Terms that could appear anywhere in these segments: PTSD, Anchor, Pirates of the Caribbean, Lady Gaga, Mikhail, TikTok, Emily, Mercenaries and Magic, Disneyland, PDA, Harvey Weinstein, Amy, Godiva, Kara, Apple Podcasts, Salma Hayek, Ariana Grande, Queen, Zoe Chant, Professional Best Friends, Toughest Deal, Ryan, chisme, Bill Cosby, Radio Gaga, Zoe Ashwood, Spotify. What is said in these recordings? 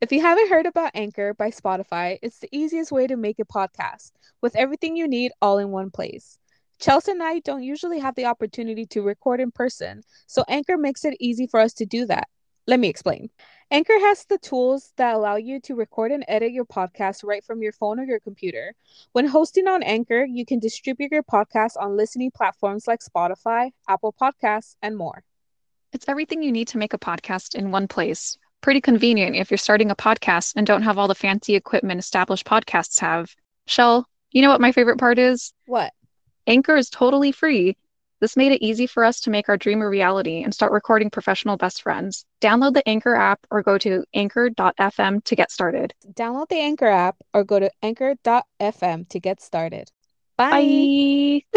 If you haven't heard about Anchor by Spotify, it's the easiest way to make a podcast with everything you need all in one place. Chelsea and I don't usually have the opportunity to record in person, so Anchor makes it easy for us to do that. Let me explain. Anchor has the tools that allow you to record and edit your podcast right from your phone or your computer. When hosting on Anchor, you can distribute your podcast on listening platforms like Spotify, Apple Podcasts, and more. It's everything you need to make a podcast in one place. Pretty convenient if you're starting a podcast and don't have all the fancy equipment established podcasts have. Shell, you know what my favorite part is? What? Anchor is totally free. This made it easy for us to make our dream a reality and start recording Professional Best Friends. Download the Anchor app or go to anchor.fm to get started. Download the Anchor app or go to anchor.fm to get started. Bye.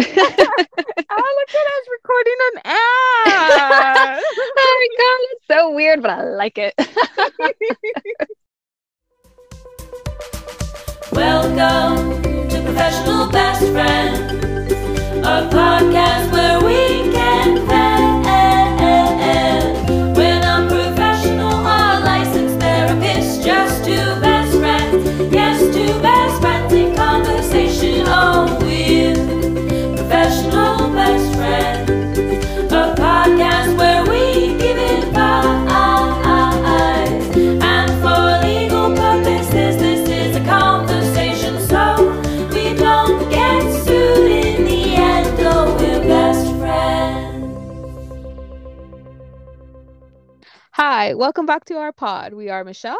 Oh, look at us recording an app. Oh my God, it's so weird, but I like it. Welcome to Professional Best Friends, a podcast where we can vent. We're not professional or licensed therapists, just two best friends. Yes, two best friends in conversation. Oh, with Professional Best Friends, a podcast where we give advice. And for legal purposes, this is a conversation, so we don't get sued in the end. Oh, we're best friends. Hi, welcome back to our pod. We are Michelle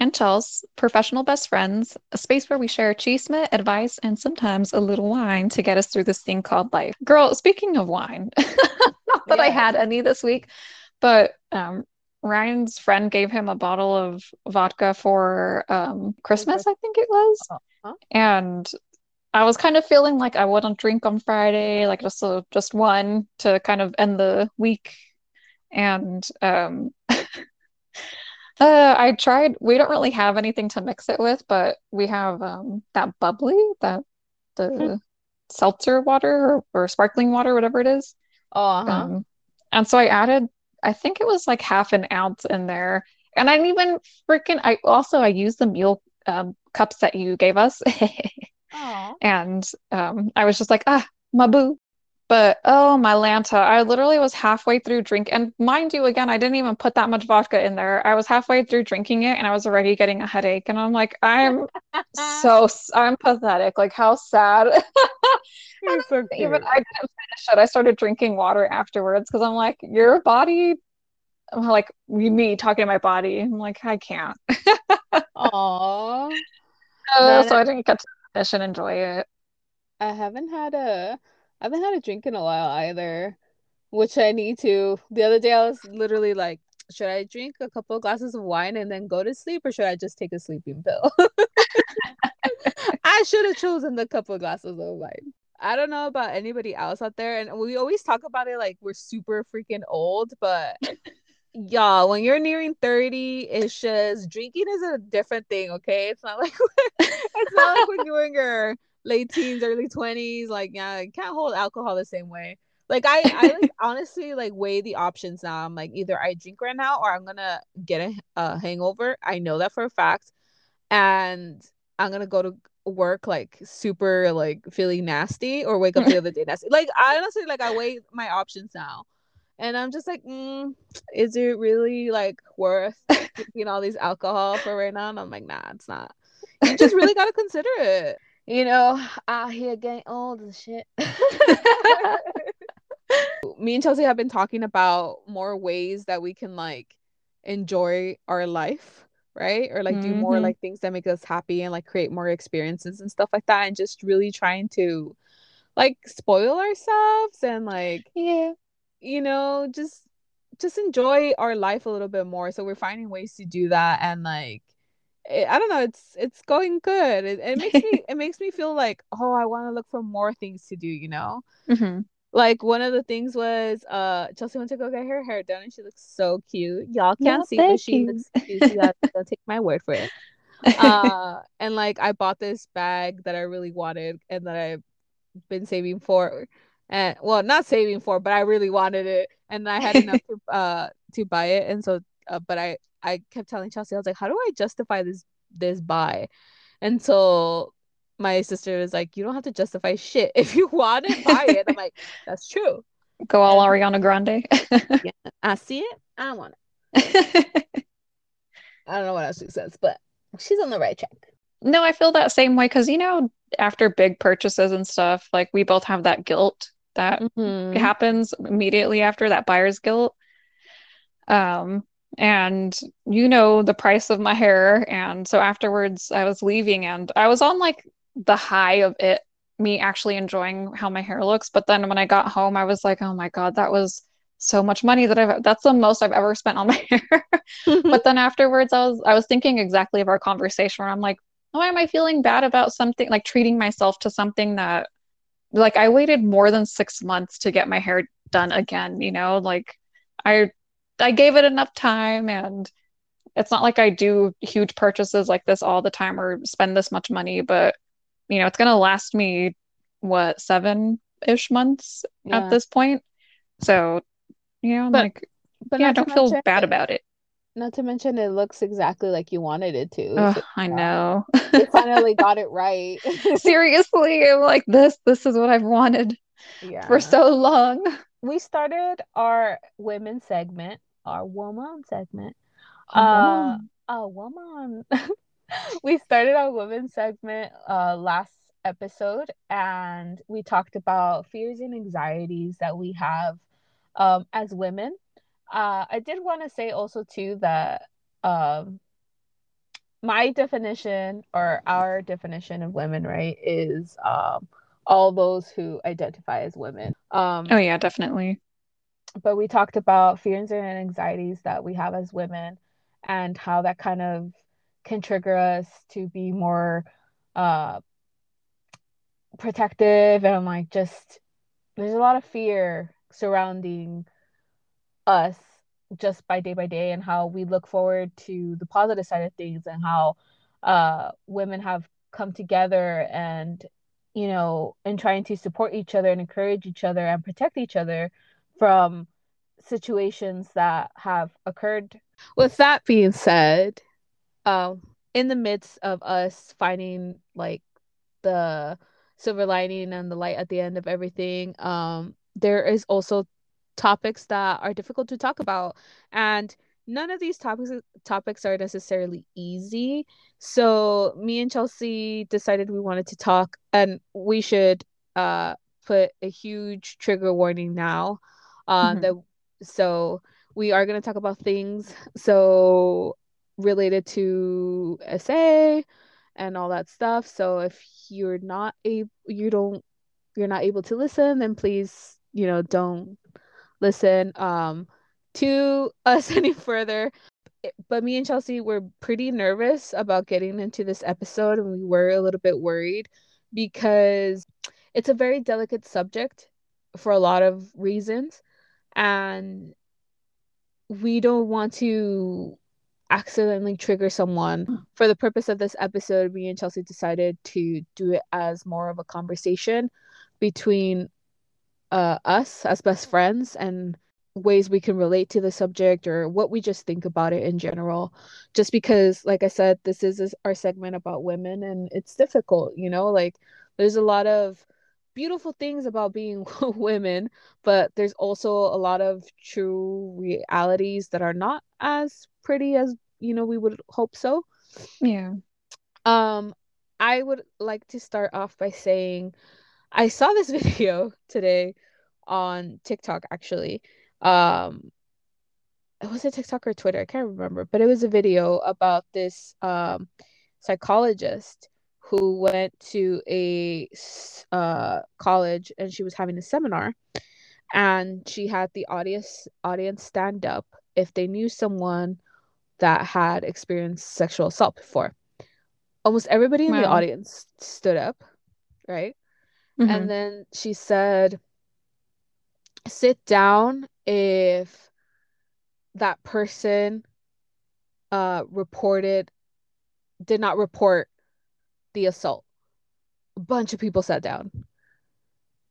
and Chels, Professional Best Friends, a space where we share chisme, advice, and sometimes a little wine to get us through this thing called life. Girl, speaking of wine, not that I had any this week, but Ryan's friend gave him a bottle of vodka for Christmas, I think it was. Uh-huh. And I was kind of feeling like I wouldn't drink on Friday, like just one to kind of end the week. And I tried, we don't really have anything to mix it with, but we have that bubbly, the seltzer water or sparkling water, whatever it is. And so I added, I think it was like half an ounce in there. And I didn't even freaking, I used the meal cups that you gave us. And I was just like, my boo. But, oh, my Lanta, I literally was halfway through drink. And mind you, again, I didn't even put that much vodka in there. I was halfway through drinking it and I was already getting a headache. And I'm like, I'm pathetic. Like, how sad. And so even I didn't finish it. I started drinking water afterwards because I'm like, your body, I'm like, me talking to my body. I'm like, I can't. Aww. So I didn't get to finish and enjoy it. I haven't had a drink in a while either, which I need to. The other day I was literally like, should I drink a couple of glasses of wine and then go to sleep, or should I just take a sleeping pill? I should have chosen the couple of glasses of wine. I don't know about anybody else out there, and we always talk about it like we're super freaking old, but y'all, when you're nearing 30, it's just, drinking is a different thing, okay? It's not like when you're in your late teens, early 20s, like, yeah, I can't hold alcohol the same way. Like, I like, honestly, like, weigh the options now. I'm like, either I drink right now or I'm gonna get a hangover. I know that for a fact, and I'm gonna go to work like super like feeling nasty, or wake up the other day nasty. Like, I honestly, like, I weigh my options now, and I'm just like, is it really like worth drinking all these alcohol for right now? And I'm like, nah, it's not. You just really gotta consider it. You know, out here getting old and shit. Me and Chelsea have been talking about more ways that we can like enjoy our life, right? Or like do more like things that make us happy and like create more experiences and stuff like that, and just really trying to like spoil ourselves and like, you know, just enjoy our life a little bit more. So we're finding ways to do that, and like, I don't know, it's going good. It makes me feel like, oh, I want to look for more things to do, you know? Like, one of the things was Chelsea went to go get her hair done, and she looks so cute. Y'all can't see, but she looks cute. Don't take my word for it. And like, I bought this bag that I really wanted and that I've been saving for, and well, not saving for, but I really wanted it, and I had enough to buy it, and so but I I kept telling Chelsea, I was like, how do I justify this buy? And so my sister was like, you don't have to justify shit. If you want to buy it. I'm like, that's true. Go all Ariana Grande. Yeah, I see it. I want it. I don't know what else she says, but she's on the right track. No, I feel that same way because, you know, after big purchases and stuff, like we both have that guilt that happens immediately after, that buyer's guilt. And you know the price of my hair, and so afterwards I was leaving and I was on like the high of it, me actually enjoying how my hair looks. But then when I got home, I was like, oh my god, that was so much money that's the most I've ever spent on my hair. But then afterwards I was thinking exactly of our conversation where I'm like, why am I feeling bad about something, like treating myself to something that, like, I waited more than 6 months to get my hair done again, you know, like I gave it enough time, and it's not like I do huge purchases like this all the time or spend this much money, but you know, it's going to last me what, 7-ish months at this point. So, you know, but don't feel bad about it. Not to mention it looks exactly like you wanted it to. Oh, so, I know. You finally got it right. Seriously, I'm like, this is what I've wanted for so long. We started our women segment, our woman segment. We started our women segment last episode, and we talked about fears and anxieties that we have as women. I did want to say also too that my definition or our definition of women, right, is all those who identify as women. Oh yeah, definitely. But we talked about fears and anxieties that we have as women and how that kind of can trigger us to be more protective, and like, just there's a lot of fear surrounding us just by day, and how we look forward to the positive side of things, and how women have come together and, you know, and trying to support each other and encourage each other and protect each other from situations that have occurred. With that being said, in the midst of us finding like the silver lining and the light at the end of everything, there is also topics that are difficult to talk about, and none of these topics are necessarily easy. So me and Chelsea decided we wanted to talk, and we should put a huge trigger warning now. So we are going to talk about things so related to SA and all that stuff. So if you're not able to listen, then please, you know, don't listen to us any further. But me and Chelsea were pretty nervous about getting into this episode, and we were a little bit worried because it's a very delicate subject for a lot of reasons, and we don't want to accidentally trigger someone. For the purpose of this episode, me and Chelsea decided to do it as more of a conversation between us as best friends, and ways we can relate to the subject, or what we just think about it in general, just because, like I said, this is our segment about women, and it's difficult, you know, like there's a lot of beautiful things about being women, but there's also a lot of true realities that are not as pretty as, you know, we would hope so. Yeah. I would like to start off by saying I saw this video today on TikTok, actually. It was a TikTok or Twitter, I can't remember, but it was a video about this psychologist who went to a college, and she was having a seminar, and she had the audience stand up if they knew someone that had experienced sexual assault before. Almost everybody in the audience stood up, right? And then she said, sit down if that person did not report the assault. A bunch of people sat down.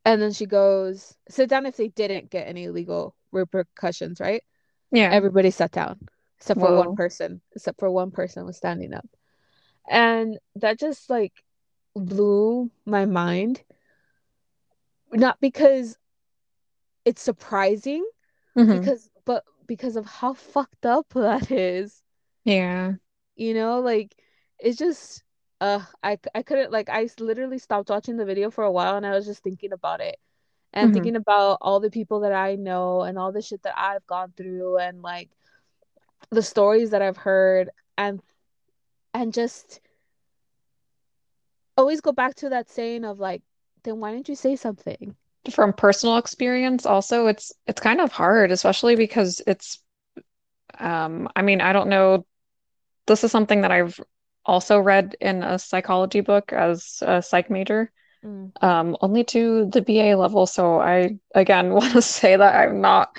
And then she goes, sit down if they didn't get any legal repercussions, right? Yeah. Everybody sat down. except for one person, was standing up. And that just like blew my mind. Not because it's surprising, because of how fucked up that is. Yeah. You know, like, it's just, I couldn't, like, I literally stopped watching the video for a while, and I was just thinking about it. And thinking about all the people that I know and all the shit that I've gone through and, like, the stories that I've heard, and just always go back to that saying of, like, then why didn't you say something? From personal experience also, it's kind of hard, especially because it's, I mean, I don't know, this is something that I've also read in a psychology book as a psych major, only to the BA level. So I, again, want to say that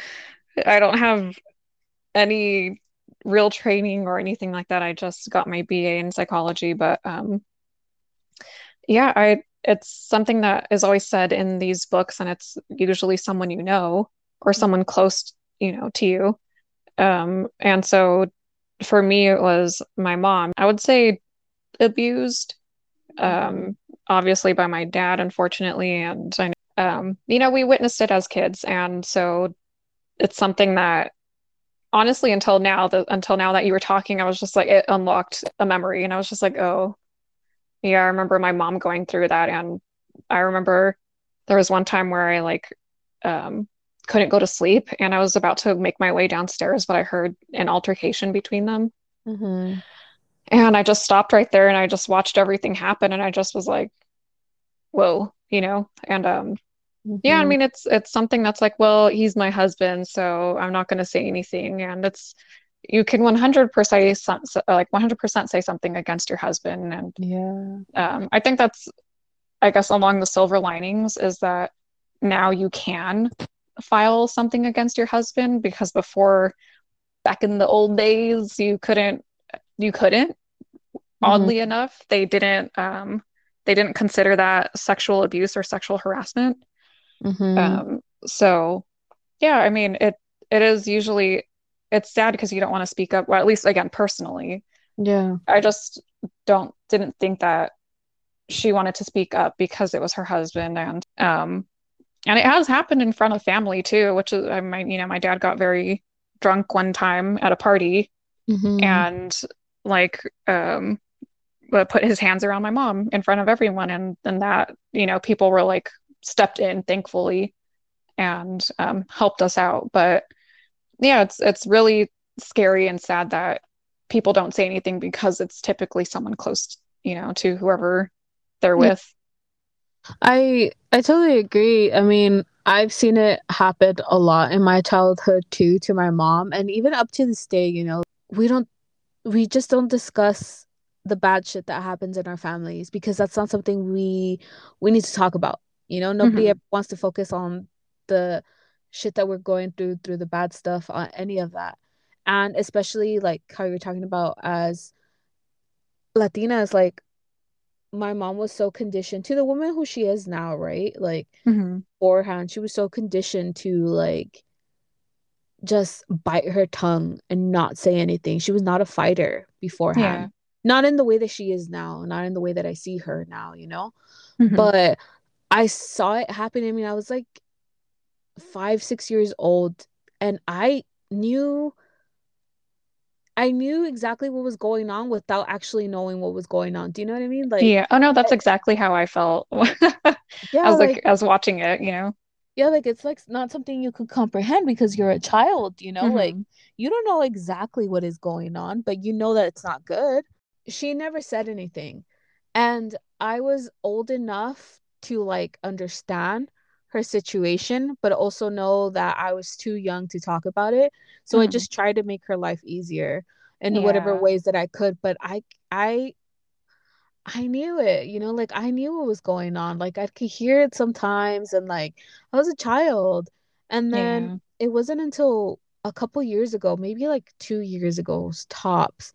I don't have any real training or anything like that. I just got my BA in psychology, but yeah, it's something that is always said in these books, and it's usually someone you know or someone close, to you. And so for me, it was my mom. I would say abused, obviously by my dad, unfortunately. And, we witnessed it as kids. And so it's something that, honestly, until now that you were talking, I was just like, it unlocked a memory, and I was just like, oh, yeah, I remember my mom going through that. And I remember there was one time where I couldn't go to sleep, and I was about to make my way downstairs, but I heard an altercation between them. And I just stopped right there, and I just watched everything happen, and I just was like, whoa, and yeah, I mean, it's something that's like, well, he's my husband, so I'm not going to say anything. And you can 100% say something against your husband. And I think that's, I guess, along the silver linings, is that now you can file something against your husband, because before, back in the old days, you couldn't. Oddly enough, they didn't consider that sexual abuse or sexual harassment. So yeah, I mean, it is usually, it's sad because you don't want to speak up. Well, at least, again, personally. Yeah. I just didn't think that she wanted to speak up because it was her husband. And and it has happened in front of family too, which is, my dad got very drunk one time at a party and put his hands around my mom in front of everyone. And that, people were like, stepped in, thankfully, and helped us out. But yeah, it's really scary and sad that people don't say anything, because it's typically someone close, to whoever they're with. I totally agree. I mean, I've seen it happen a lot in my childhood too, to my mom, and even up to this day. We just don't discuss the bad shit that happens in our families, because that's not something we need to talk about. Nobody ever wants to focus on the shit that we're going through the bad stuff, on any of that. And especially like how you're talking about as Latinas, like my mom was so conditioned to the woman who she is now, right? Like beforehand, she was so conditioned to like just bite her tongue and not say anything. She was not a fighter beforehand. Yeah. Not in the way that she is now, not in the way that I see her now, But I saw it happen. I mean, I was like 5-6 years old, and I knew exactly what was going on without actually knowing what was going on. Do you know what I mean? Like, yeah. Oh no, that's exactly how I felt. Yeah, I was like, I was watching it, yeah, like it's like not something you could comprehend because you're a child, like you don't know exactly what is going on, but you know that it's not good. She never said anything, and I was old enough to like understand her situation, but also know that I was too young to talk about it. So I just tried to make her life easier in whatever ways that I could. But I knew it, like I knew what was going on. Like I could hear it sometimes, and like I was a child. And then it wasn't until a couple years ago, maybe like 2 years ago tops,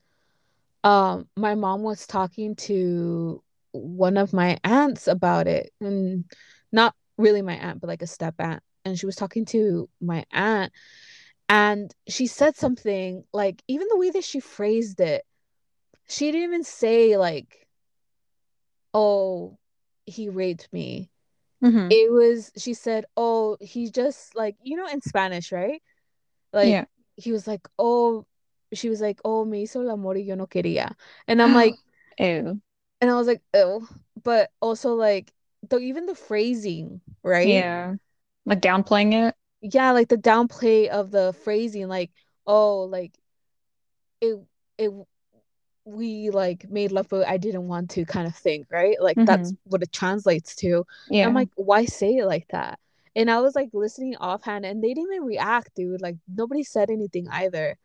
my mom was talking to one of my aunts about it, and not really my aunt, but like a step aunt. And she was talking to my aunt, And she said something, like, even the way that she phrased it, she didn't even say, like, oh, he raped me. Mm-hmm. It was, she said, oh, he just, like, you know, in Spanish, right? Like, yeah. He was like, oh, she was like, oh, me hizo el amor y yo no quería. And I'm like, ew. And I was like, ew. But also, like, even the phrasing, right? Yeah. Like, downplaying it? Yeah, like, the downplay of the phrasing, like, oh, like, we, like, made love, but I didn't want to kind of thing, right? Like, mm-hmm. That's what it translates to. Yeah. And I'm like, why say it like that? And I was, like, listening offhand, and they didn't even react, dude. Like, nobody said anything either.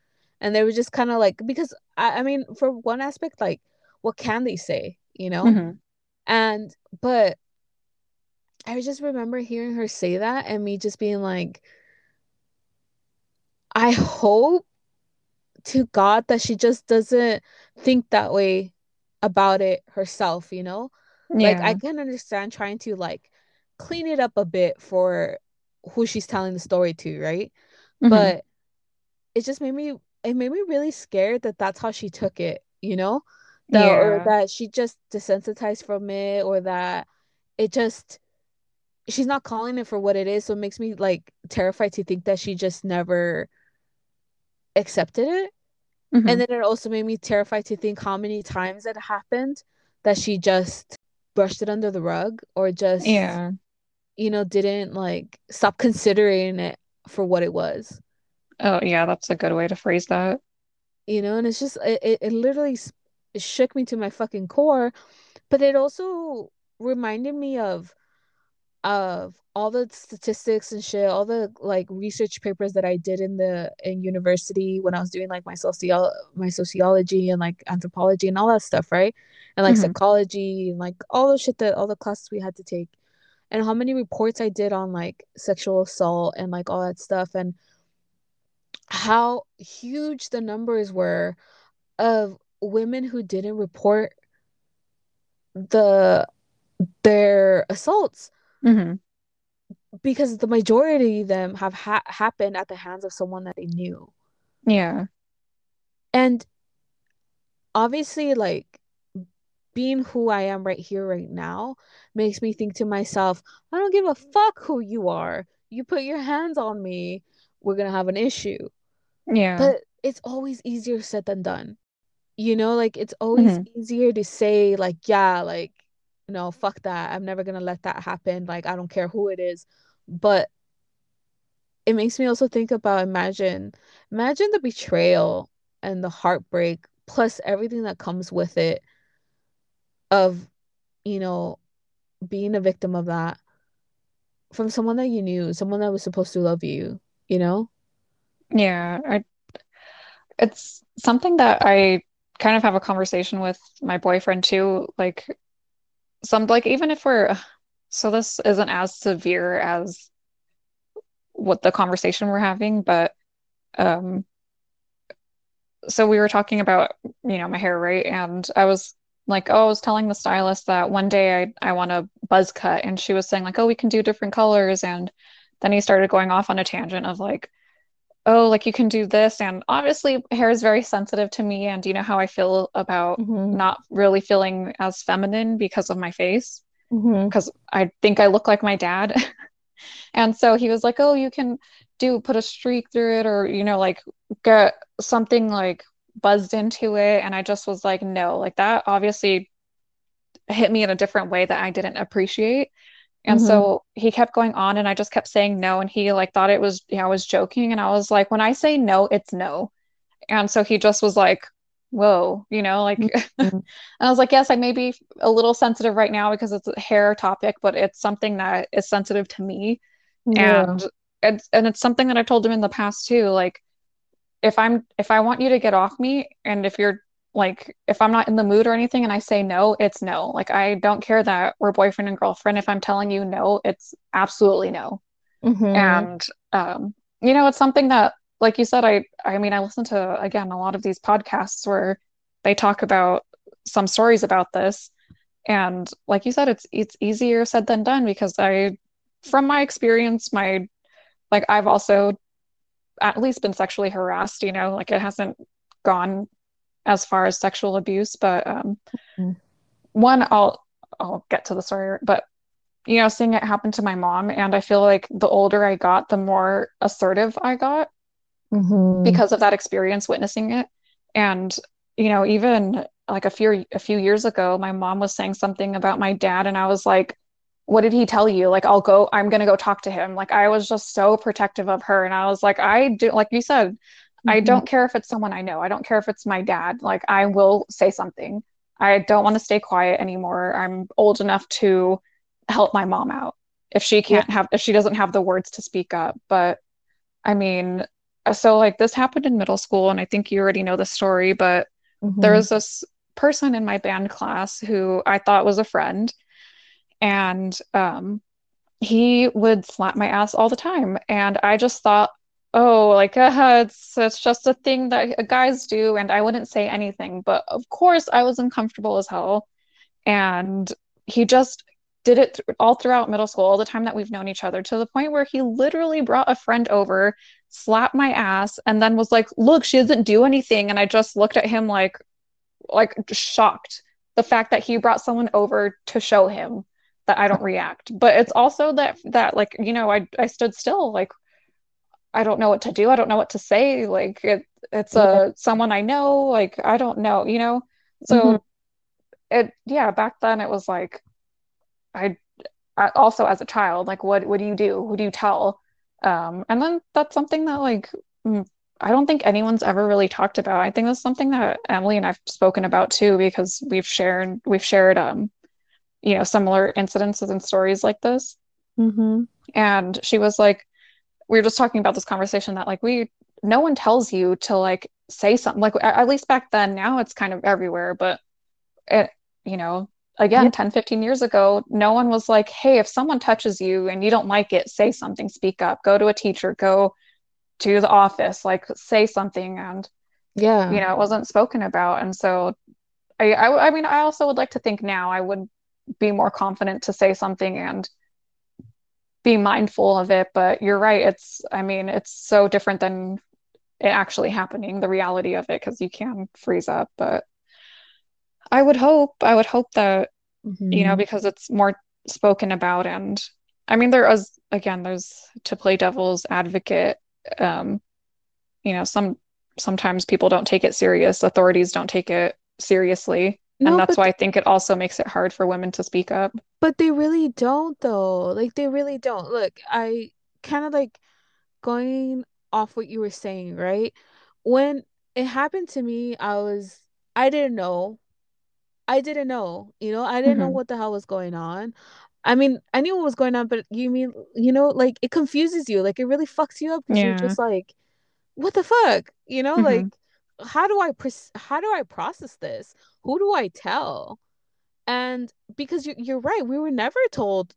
And they were just kind of, like, because, I mean, for one aspect, like, what can they say, you know? Mm-hmm. And, but I just remember hearing her say that and me just being like, I hope to God that she just doesn't think that way about it herself, you know? Yeah. Like, I can understand trying to, like, clean it up a bit for who she's telling the story to, right? Mm-hmm. But it just made me, it made me really scared that that's how she took it, you know? That, yeah. Or that she just desensitized from it, or that it just, she's not calling it for what it is, so it makes me, like, terrified to think that she just never accepted it. Mm-hmm. And then it also made me terrified to think how many times it happened that she just brushed it under the rug, or just, yeah, you know, didn't, like, stop considering it for what it was. Oh yeah, that's a good way to phrase that, you know? And it's just, it literally shook me to my fucking core. But it also reminded me of all the statistics and shit, all the, like, research papers that I did in university when I was doing, like, my sociology and, like, anthropology and all that stuff, right? And, like, mm-hmm. psychology and, like, all the shit, all the classes we had to take, and how many reports I did on, like, sexual assault and, like, all that stuff, and how huge the numbers were of women who didn't report their assaults. Mm-hmm. Because the majority of them have happened at the hands of someone that they knew. Yeah. And obviously, like, being who I am right here, right now, makes me think to myself, I don't give a fuck who you are. You put your hands on me, we're gonna have an issue. Yeah. But it's always easier said than done. You know, like, it's always mm-hmm. easier to say, like, yeah, like, no, fuck that, I'm never gonna let that happen, like, I don't care who it is. But it makes me also think about, imagine the betrayal and the heartbreak, plus everything that comes with it, of, you know, being a victim of that from someone that you knew, someone that was supposed to love you, you know? Yeah, it's something that I kind of have a conversation with my boyfriend too, like, some, like, even if we're, so this isn't as severe as what the conversation we're having, but so we were talking about, you know, my hair, right? And I was like, oh, I was telling the stylist that one day I want a buzz cut, and she was saying, like, oh, we can do different colors. And then he started going off on a tangent of, like, oh, like, you can do this. And obviously hair is very sensitive to me, and you know how I feel about mm-hmm. not really feeling as feminine because of my face, because mm-hmm. I think I look like my dad. And so he was like, oh, you can put a streak through it, or, you know, like, get something, like, buzzed into it. And I just was like, no, like, that obviously hit me in a different way that I didn't appreciate. And mm-hmm. so he kept going on, and I just kept saying no. And he, like, thought it was, you know, I was joking. And I was like, when I say no, it's no. And so he just was like, whoa, you know, like, mm-hmm. and I was like, yes, I may be a little sensitive right now because it's a hair topic, but it's something that is sensitive to me. Yeah. And it's something that I told him in the past too. Like, if I want you to get off me, and if you're, like, if I'm not in the mood or anything and I say no, it's no. Like, I don't care that we're boyfriend and girlfriend. If I'm telling you no, it's absolutely no. Mm-hmm. And, you know, it's something that, like you said, I mean, I listen to, again, a lot of these podcasts where they talk about some stories about this. And like you said, it's easier said than done, because from my experience, I've also at least been sexually harassed, you know, like it hasn't gone as far as sexual abuse, but one, I'll get to the story, but you know, seeing it happen to my mom, and I feel like the older I got, the more assertive I got because of that experience witnessing it. And you know, even like a few years ago, my mom was saying something about my dad, and I was like, what did he tell you? Like, I'm going to go talk to him. Like, I was just so protective of her. And I was like, like you said, I don't care if it's someone I know. I don't care if it's my dad. Like, I will say something. I don't want to stay quiet anymore. I'm old enough to help my mom out if she can't if she doesn't have the words to speak up. But I mean, so like this happened in middle school, and I think you already know the story, but there was this person in my band class who I thought was a friend. And he would slap my ass all the time. And I just thought, oh, like, it's just a thing that guys do. And I wouldn't say anything. But of course, I was uncomfortable as hell. And he just did it all throughout middle school, all the time that we've known each other, to the point where he literally brought a friend over, slapped my ass, and then was like, look, she doesn't do anything. And I just looked at him like shocked. The fact that he brought someone over to show him that I don't react. But it's also that like, you know, I stood still, like, I don't know what to do. I don't know what to say. Like it's someone I know, like, I don't know, you know? So back then it was like, I also as a child, like, what do you do? Who do you tell? And then that's something that like, I don't think anyone's ever really talked about. I think that's something that Emily and I've spoken about too, because we've shared, you know, similar incidences and stories like this. And she was like, we were just talking about this conversation that like, no one tells you to like say something, like at least back then. Now it's kind of everywhere, but it, you know, again, 10-15 years ago, no one was like, hey, if someone touches you and you don't like it, say something, speak up, go to a teacher, go to the office, like say something. And you know, it wasn't spoken about. And so I mean, I also would like to think now I would be more confident to say something and be mindful of it. But you're right. It's so different than it actually happening, the reality of it, because you can freeze up. But I would hope that, you know, because it's more spoken about. And I mean, there's to play devil's advocate, you know, sometimes people don't take it serious. Authorities don't take it seriously. No, and that's why I think it also makes it hard for women to speak up. But they really don't, though. Like, they really don't. Look, I kind of like going off what you were saying, right? When it happened to me, I didn't know. I didn't know, you know? I didn't know what the hell was going on. I mean, I knew what was going on, but you know, like, it confuses you. Like, it really fucks you up. You're just like, what the fuck? You know, like, how do I process this? Who do I tell? And because you're right, we were never told,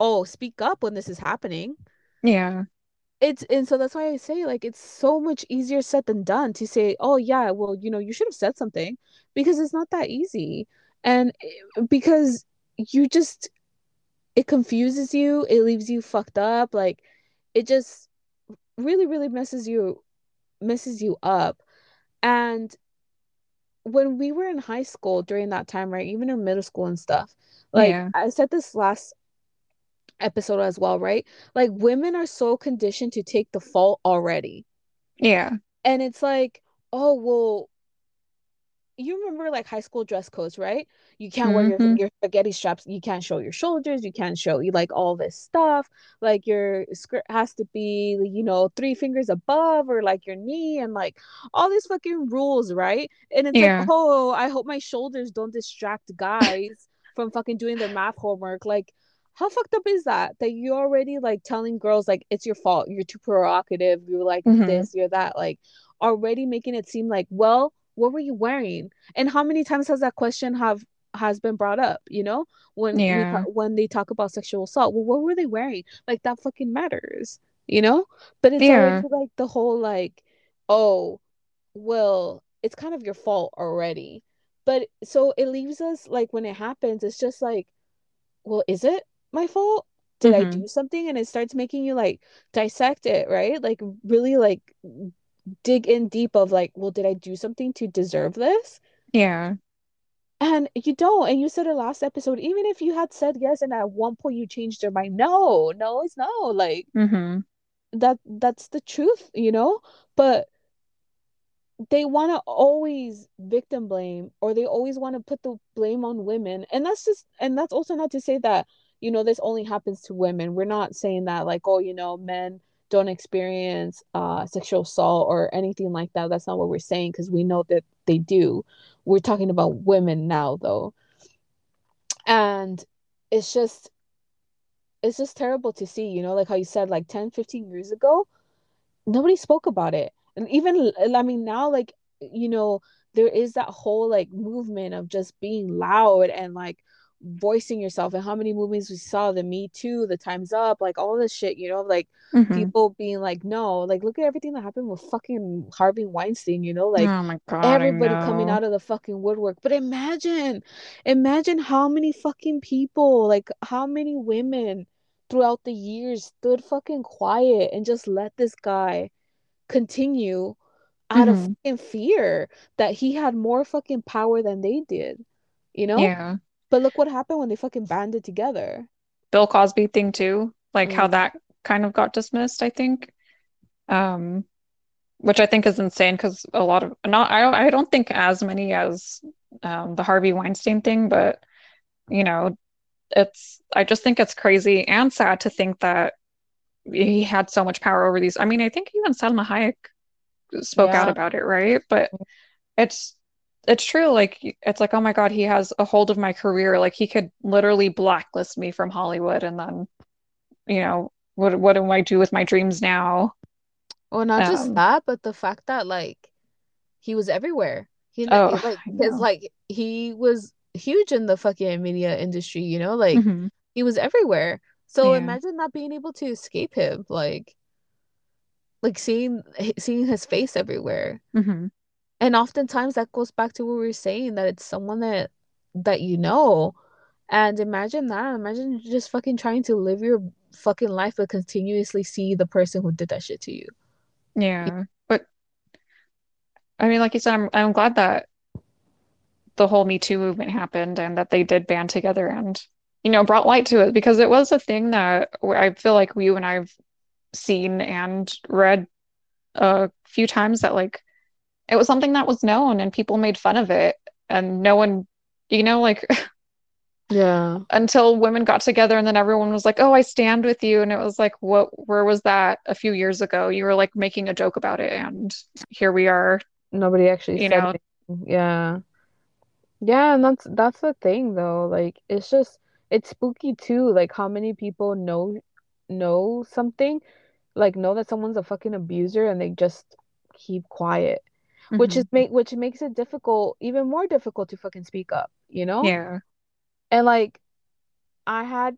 oh, speak up when this is happening. And so that's why I say, like, it's so much easier said than done to say, oh yeah, well, you know, you should have said something, because it's not that easy. And because it confuses you, it leaves you fucked up, like it just really, really messes you up. And when we were in high school during that time, right, even in middle school and stuff, like I said this last episode as well, right, like women are so conditioned to take the fault already. And it's like, oh, well, you remember like high school dress codes, right? You can't wear your spaghetti straps, you can't show your shoulders, you can't show you like all this stuff, like your skirt has to be, you know, 3 fingers above or like your knee, and like all these fucking rules, right? And it's like, oh, I hope my shoulders don't distract guys from fucking doing their math homework. Like, how fucked up is that you're already like telling girls like it's your fault, you're too provocative, you're like this, you're that, like already making it seem like, well, what were you wearing? And how many times has that question has been brought up, you know, when they talk about sexual assault? Well, what were they wearing? Like, that fucking matters, you know? But it's already like the whole like, oh, well, it's kind of your fault already. But so it leaves us like, when it happens, it's just like, well, is it my fault? did I do something? And it starts making you like dissect it, right? Like really like dig in deep of like, well, did I do something to deserve this? Yeah. And you don't. And you said it last episode, even if you had said yes and at one point you changed your mind, no, it's no. Like that's the truth, you know? But they want to always victim blame, or they always want to put the blame on women. And that's also not to say that, you know, this only happens to women. We're not saying that like, oh, you know, men don't experience sexual assault or anything like that. That's not what we're saying, because we know that they do. We're talking about women now, though. And it's just terrible to see, you know, like how you said, like 10, 15 years ago, nobody spoke about it. And even, I mean, now, like, you know, there is that whole, like, movement of just being loud and, like, voicing yourself. And how many movies we saw, the Me Too, the Time's Up, like, all this shit, you know, like, people being like, no. Like, look at everything that happened with fucking Harvey Weinstein, you know? Like, oh my God, everybody coming out of the fucking woodwork. But imagine how many fucking people, like, how many women throughout the years stood fucking quiet and just let this guy continue out of fucking fear that he had more fucking power than they did, you know? Yeah. But look what happened when they fucking banded together. Bill Cosby thing too, like how that kind of got dismissed, I think, which I think is insane, because a lot of I don't think as many as the Harvey Weinstein thing, but you know, I just think it's crazy and sad to think that he had so much power over these. I mean, I think even Salma Hayek spoke out about it, right? But it's true. Like, it's like, oh my God, he has a hold of my career. Like, he could literally blacklist me from Hollywood, and then, you know, what do I do with my dreams now? Well, not just that, but the fact that like he was everywhere. He was huge in the fucking media industry. You know, like he was everywhere. So imagine not being able to escape him, like seeing his face everywhere. And oftentimes that goes back to what we were saying, that it's someone that you know. And imagine that. Imagine just fucking trying to live your fucking life but continuously see the person who did that shit to you. Yeah. But I mean, like you said, I'm glad that the whole Me Too movement happened and that they did band together and, you know, brought light to it, because it was a thing that I feel like you and I've seen and read a few times, that like it was something that was known and people made fun of it, and no one, you know, like until women got together and then everyone was like, oh, I stand with you. And it was like, where was that a few years ago? You were like making a joke about it, and here we are, nobody actually, you know, anything. yeah And that's the thing though, like it's just, it's spooky too, like how many people know something, like know that someone's a fucking abuser and they just keep quiet, which makes it difficult, even more difficult to fucking speak up, you know? Yeah. And like I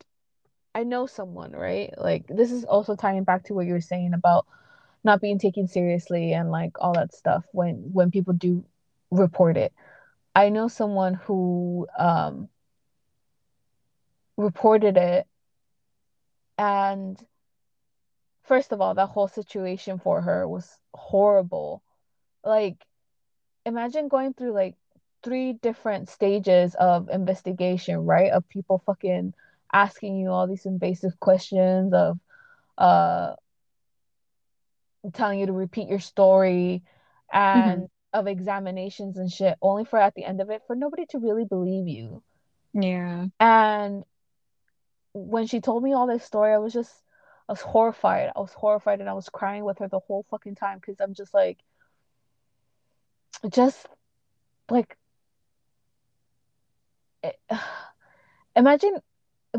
know someone, right? Like this is also tying back to what you were saying about not being taken seriously and like all that stuff when people do report it. I know someone who reported it, and first of all, that whole situation for her was horrible. Like imagine going through like 3 different stages of investigation, right? Of people fucking asking you all these invasive questions, of telling you to repeat your story, and of examinations and shit, only for at the end of it for nobody to really believe you. Yeah. And when she told me all this story, I was horrified. I was horrified, and I was crying with her the whole fucking time, because I'm just like imagine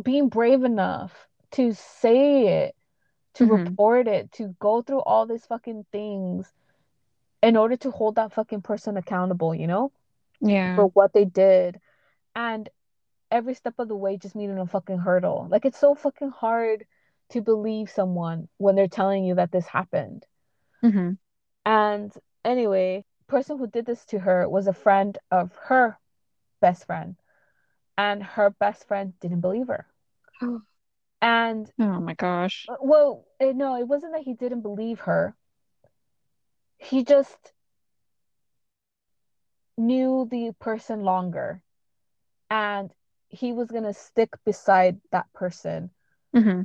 being brave enough to say it, to report it, to go through all these fucking things in order to hold that fucking person accountable, you know? Yeah. For what they did. And every step of the way just meeting a fucking hurdle. Like, it's so fucking hard to believe someone when they're telling you that this happened. And anyway, person who did this to her was a friend of her best friend, and her best friend didn't believe her. And oh my gosh. Well, no, it wasn't that he didn't believe her. He just knew the person longer, and he was going to stick beside that person mm-hmm.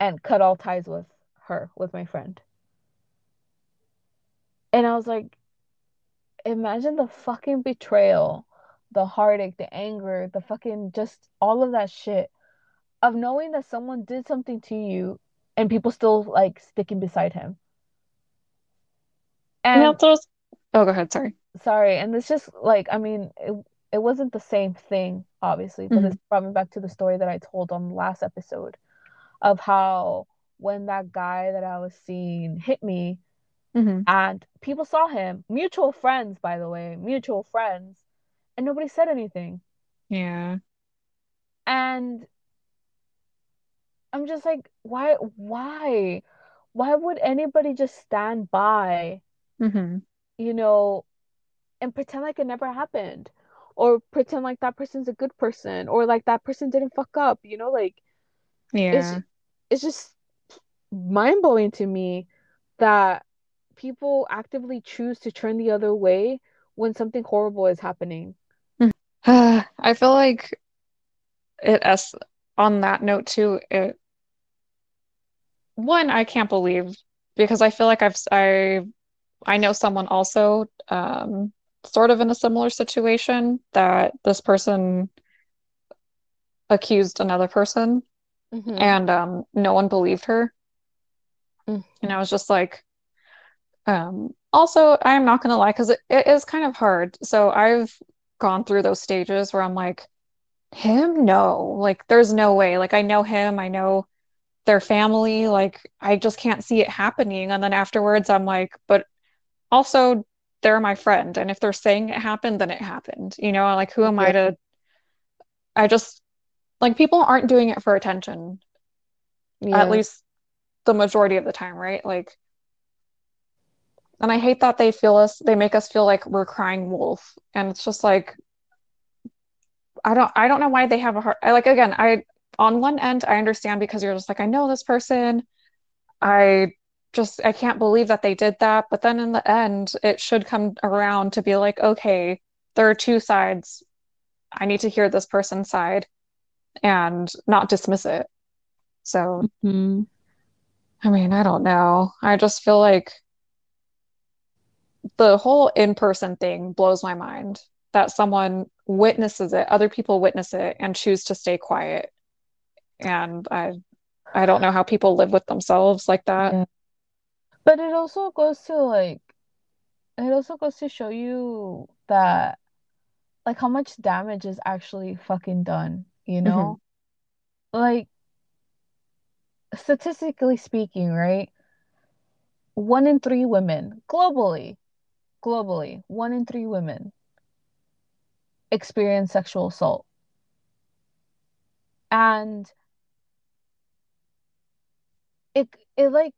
and cut all ties with her, with my friend. And I was like, imagine the fucking betrayal, the heartache, the anger, the fucking just all of that shit of knowing that someone did something to you and people still like sticking beside him. And those... Oh, go ahead. Sorry. And it's just like, I mean, it wasn't the same thing, obviously, but mm-hmm. It's brought me back to the story that I told on the last episode of how when that guy that I was seeing hit me mm-hmm. and people saw him, mutual friends, by the way, and nobody said anything. Yeah. And I'm just like, why would anybody just stand by, mm-hmm. you know, and pretend like it never happened, or pretend like that person's a good person, or like that person didn't fuck up, you know, like, yeah, it's just mind blowing to me that people actively choose to turn the other way when something horrible is happening. I feel like it as on that note too, it one, I can't believe, because I feel like I know someone also sort of in a similar situation that this person accused another person mm-hmm. and no one believed her. Mm-hmm. And I was just like, also, I'm not going to lie, because it is kind of hard. So I've gone through those stages where I'm like, him? No, like there's no way. Like I know him, I know their family, like I just can't see it happening. And then afterwards I'm like, but also they're my friend, and if they're saying it happened, then it happened, you know, like who am yeah. I just like, people aren't doing it for attention yeah. at least the majority of the time, right? Like, and I hate that they make us feel like we're crying wolf, and it's just like I don't know why they have a heart. I like, again, I on one end, I understand, because you're just like, I know this person. I can't believe that they did that. But then in the end, it should come around to be like, okay, there are two sides. I need to hear this person's side and not dismiss it. So, mm-hmm. I mean, I don't know. I just feel like the whole in-person thing blows my mind, that someone witnesses it, other people witness it and choose to stay quiet. And I don't know how people live with themselves like that. Yeah. But it also goes to show you that like how much damage is actually fucking done, you know? Mm-hmm. Like statistically speaking, right? 1 in 3 women globally, 1 in 3 women experience sexual assault. And it like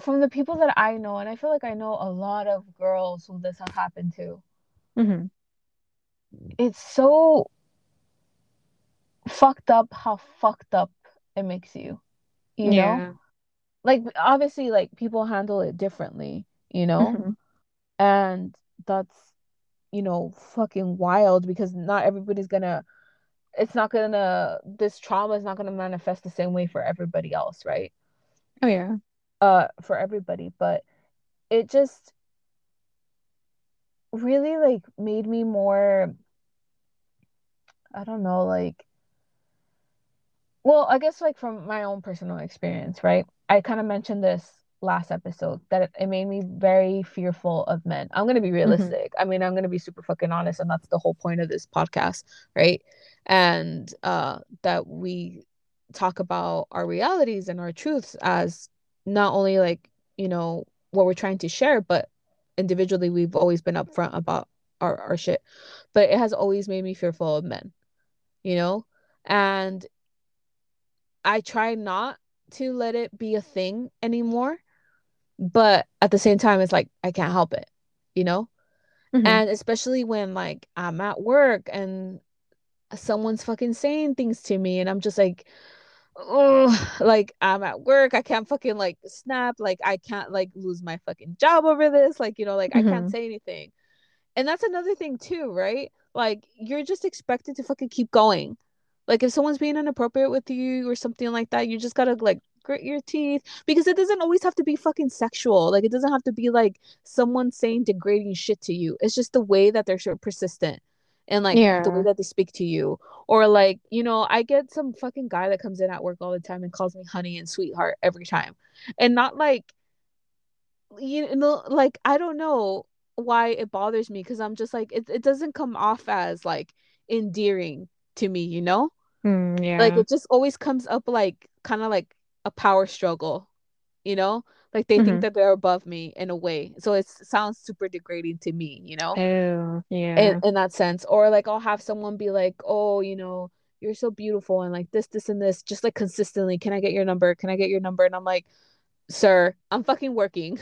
from the people that I know, and I feel like I know a lot of girls who this has happened to. Mm-hmm. It's so fucked up how fucked up it makes you. You yeah. know? Like obviously like people handle it differently, you know? Mm-hmm. And that's, you know, fucking wild, because not everybody's gonna, this trauma is not gonna manifest the same way for everybody else, right? Oh yeah. For everybody. But it just really like made me more, I don't know, like, well, I guess like from my own personal experience, right? I kind of mentioned this last episode that it made me very fearful of men. I'm gonna be realistic. Mm-hmm. I mean, I'm gonna be super fucking honest, and that's the whole point of this podcast, right? And that we talk about our realities and our truths as not only like, you know, what we're trying to share, but individually we've always been upfront about our shit. But it has always made me fearful of men, you know? And I try not to let it be a thing anymore. But at the same time, it's like, I can't help it, you know? Mm-hmm. And especially when, like, I'm at work and someone's fucking saying things to me, and I'm just like, oh, like I'm at work, I can't fucking like snap, like I can't like lose my fucking job over this, like, you know, like mm-hmm. I can't say anything. And that's another thing too, right? Like you're just expected to fucking keep going. Like if someone's being inappropriate with you or something like that, you just gotta like grit your teeth, because it doesn't always have to be fucking sexual. Like it doesn't have to be like someone saying degrading shit to you. It's just the way that they're so persistent and like yeah. the way that they speak to you. Or like, you know, I get some fucking guy that comes in at work all the time and calls me honey and sweetheart every time, and not like, you know, like I don't know why it bothers me, because I'm just like it doesn't come off as like endearing to me, you know? Yeah. Like it just always comes up like kind of like a power struggle, you know, like they mm-hmm. think that they're above me in a way, so it sounds super degrading to me, you know? Ew, yeah, in that sense. Or like I'll have someone be like, oh, you know, you're so beautiful and like this and this, just like consistently, can I get your number? And I'm like, sir, I'm fucking working.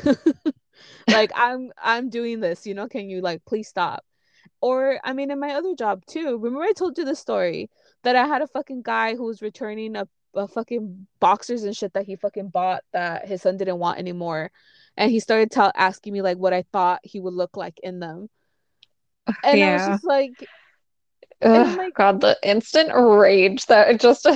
Like I'm doing this, you know, can you like please stop? Or I mean, in my other job too, remember I told you the story that I had a fucking guy who was returning a fucking boxers and shit that he fucking bought that his son didn't want anymore, and he started asking me like what I thought he would look like in them, and yeah. I was just like, ugh, like, God, the instant rage that it just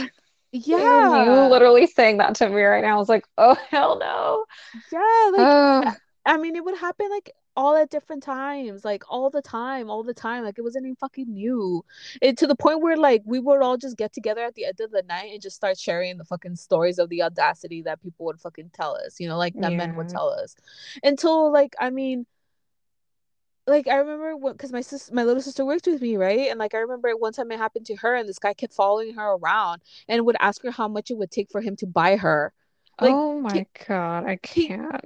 yeah, you literally saying that to me right now, I was like, oh hell no. Yeah, like I mean, it would happen like all at different times, like all the time, like it wasn't even fucking new. It to the point where like we would all just get together at the end of the night and just start sharing the fucking stories of the audacity that people would fucking tell us, you know, like that yeah. men would tell us, until like, I mean, like I remember what, because my little sister worked with me, right? And like I remember one time it happened to her, and this guy kept following her around and would ask her how much it would take for him to buy her. Like, oh my God, I can't.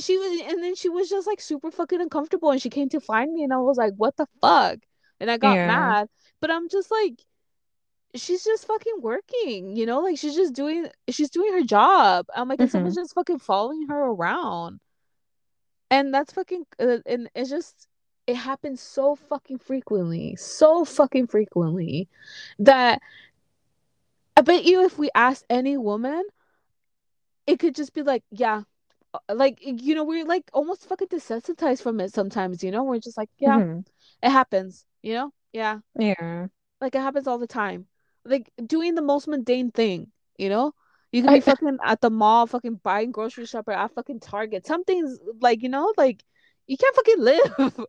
She was just like super fucking uncomfortable, and she came to find me, and I was like, what the fuck? And I got yeah. mad, but I'm just like, she's just fucking working, you know, like she's doing her job. I'm like, mm-hmm. and someone's just fucking following her around, and that's fucking and it's just, it happens so fucking frequently that I bet you if we asked any woman, it could just be like, yeah. Like, you know, we're like almost fucking desensitized from it sometimes, you know, we're just like, yeah, mm-hmm. it happens, you know? Yeah. Like it happens all the time. Like doing the most mundane thing, you know? You can be fucking at the mall, fucking buying grocery shop, or at fucking Target. Some things like, you know, like you can't fucking live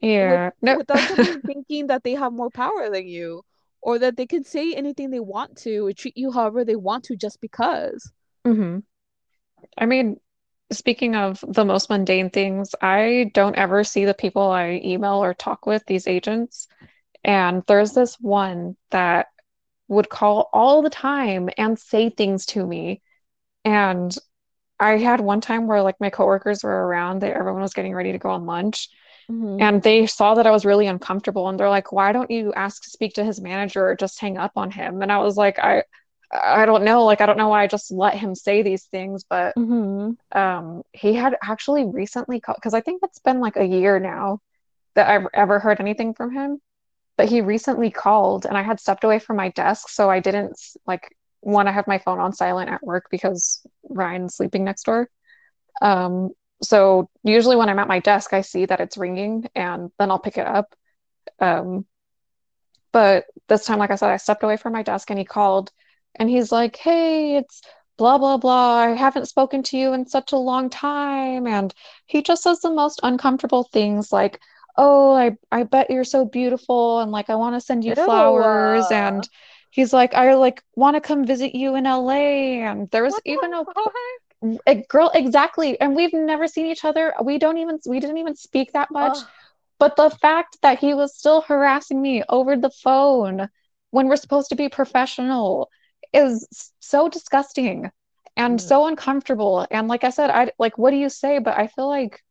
yeah. Without someone thinking that they have more power than you, or that they can say anything they want to, or treat you however they want to just because. Mm-hmm. I mean, speaking of the most mundane things, I don't ever see the people I email or talk with, these agents. And there's this one that would call all the time and say things to me. And I had one time where like my coworkers were around, everyone was getting ready to go on lunch. Mm-hmm. And they saw that I was really uncomfortable. And they're like, why don't you ask to speak to his manager or just hang up on him? And I was like, I don't know. Like, I don't know why I just let him say these things, but mm-hmm. He had actually recently called, because I think it's been like a year now that I've ever heard anything from him, but he recently called, and I had stepped away from my desk, so I didn't like want to have my phone on silent at work because Ryan's sleeping next door. So usually when I'm at my desk, I see that it's ringing, and then I'll pick it up. But this time, like I said, I stepped away from my desk, and he called. And he's like, hey, it's blah, blah, blah. I haven't spoken to you in such a long time. And he just says the most uncomfortable things like, oh, I bet you're so beautiful. And like, I want to send you flowers. And he's like, I like want to come visit you in LA. And there was a girl. Exactly. And we've never seen each other. We didn't even speak that much. But the fact that he was still harassing me over the phone when we're supposed to be professional is so disgusting and so uncomfortable. And like I said, I like, what do you say? But I feel like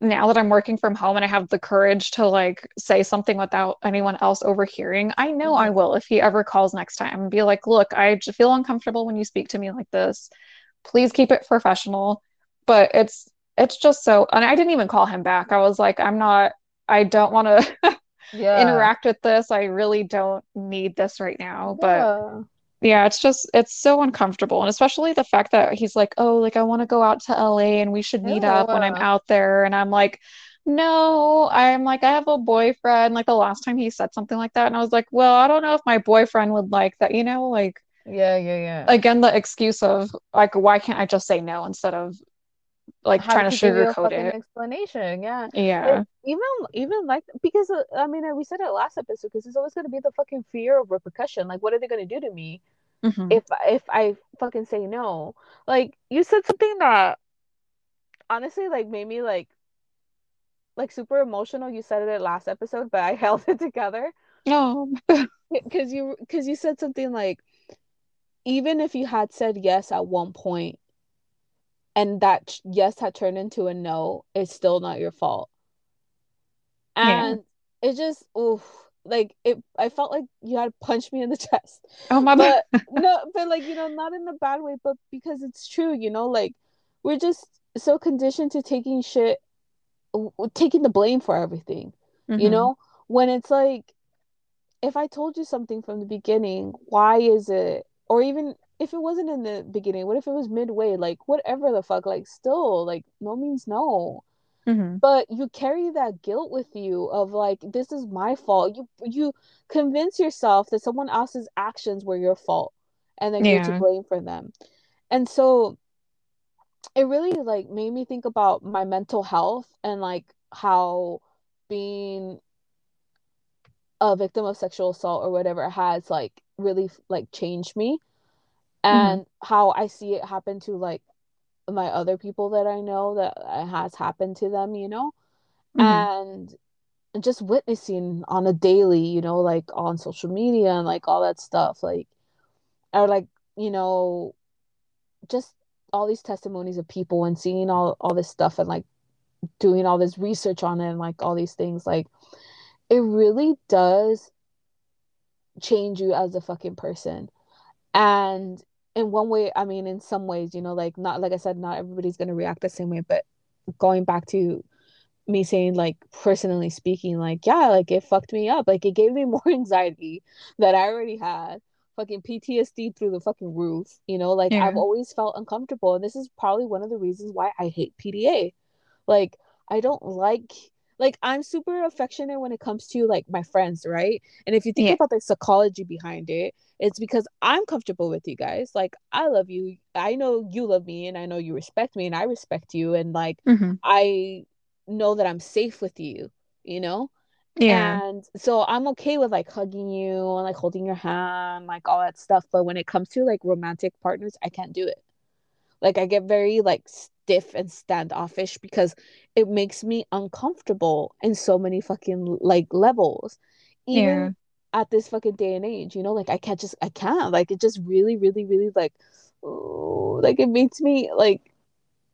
now that I'm working from home and I have the courage to like say something without anyone else overhearing, I know I will, if he ever calls next time, be like, look, I feel uncomfortable when you speak to me like this. Please keep it professional. But it's just so, and I didn't even call him back. I was like, I don't want to interact with this. I really don't need this right now. But yeah, it's just, it's so uncomfortable. And especially the fact that he's like, oh, like, I want to go out to LA and we should meet up when I'm out there. And I'm like, no, I'm like, I have a boyfriend. Like the last time he said something like that. And I was like, well, I don't know if my boyfriend would like that, you know, like, yeah. Again, the excuse of like, why can't I just say no instead of like trying to sugarcoat it? Explanation, yeah. Even like, because I mean, we said it last episode, because it's always going to be the fucking fear of repercussion. Like, what are they going to do to me if I fucking say no? Like, you said something that honestly, like, made me like super emotional. You said it last episode, but I held it together. No, because you said something like, even if you had said yes at one point and that yes had turned into a no, it's still not your fault. And it just, oof, like, it, I felt like you had punched me in the chest. Oh, my God. No, but like, you know, not in a bad way, but because it's true, you know, like, we're just so conditioned to taking the blame for everything, you know, when it's like, if I told you something from the beginning, why is it? Or even if it wasn't in the beginning, what if it was midway? Like, whatever the fuck, like, still, like, no means no. But you carry that guilt with you of, like, this is my fault. You convince yourself that someone else's actions were your fault and that you're to blame for them. And so it really, like, made me think about my mental health and, like, how being a victim of sexual assault or whatever has, like, really like changed me, and how I see it happen to like my other people that I know, that it has happened to them, you know, and just witnessing on a daily, you know, like on social media and like all that stuff, like, or like, you know, just all these testimonies of people and seeing all this stuff and like doing all this research on it and like all these things, like, it really does change you as a fucking person. And in one way, I mean, in some ways, you know, like, not, like I said, not everybody's going to react the same way, but going back to me saying, like, personally speaking, like, yeah, like, it fucked me up. Like, it gave me more anxiety that I already had, fucking PTSD through the fucking roof, you know, like, I've always felt uncomfortable, and this is probably one of the reasons why I hate PDA. Like, I don't like, I'm super affectionate when it comes to, like, my friends, right? And if you think about the psychology behind it, it's because I'm comfortable with you guys. Like, I love you. I know you love me, and I know you respect me, and I respect you. And, like, I know that I'm safe with you, you know? Yeah. And so I'm okay with, like, hugging you and, like, holding your hand, like, all that stuff. But when it comes to, like, romantic partners, I can't do it. Like, I get very, like, stiff and standoffish because it makes me uncomfortable in so many fucking, like, levels. Even at this fucking day and age, you know, like, I can't. Like, it just really, really, really, like, oh, like, it makes me, like,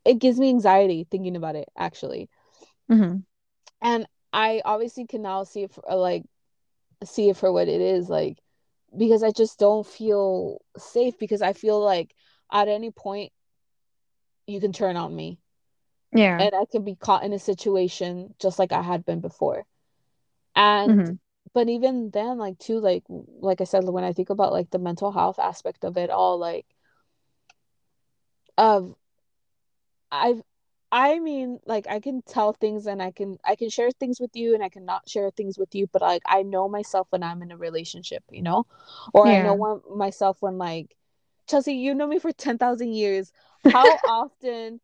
it gives me anxiety thinking about it, actually. And I obviously can now see it for what it is, like, because I just don't feel safe, because I feel like at any point you can turn on me, and I can be caught in a situation just like I had been before. And but even then, like, too, like I said, when I think about, like, the mental health aspect of it all, like, I mean, like, I can tell things, and I can share things with you, and I cannot share things with you, but, like, I know myself when I'm in a relationship, you know, or I know myself when, like, Chelsea, you know me for 10,000 years. How often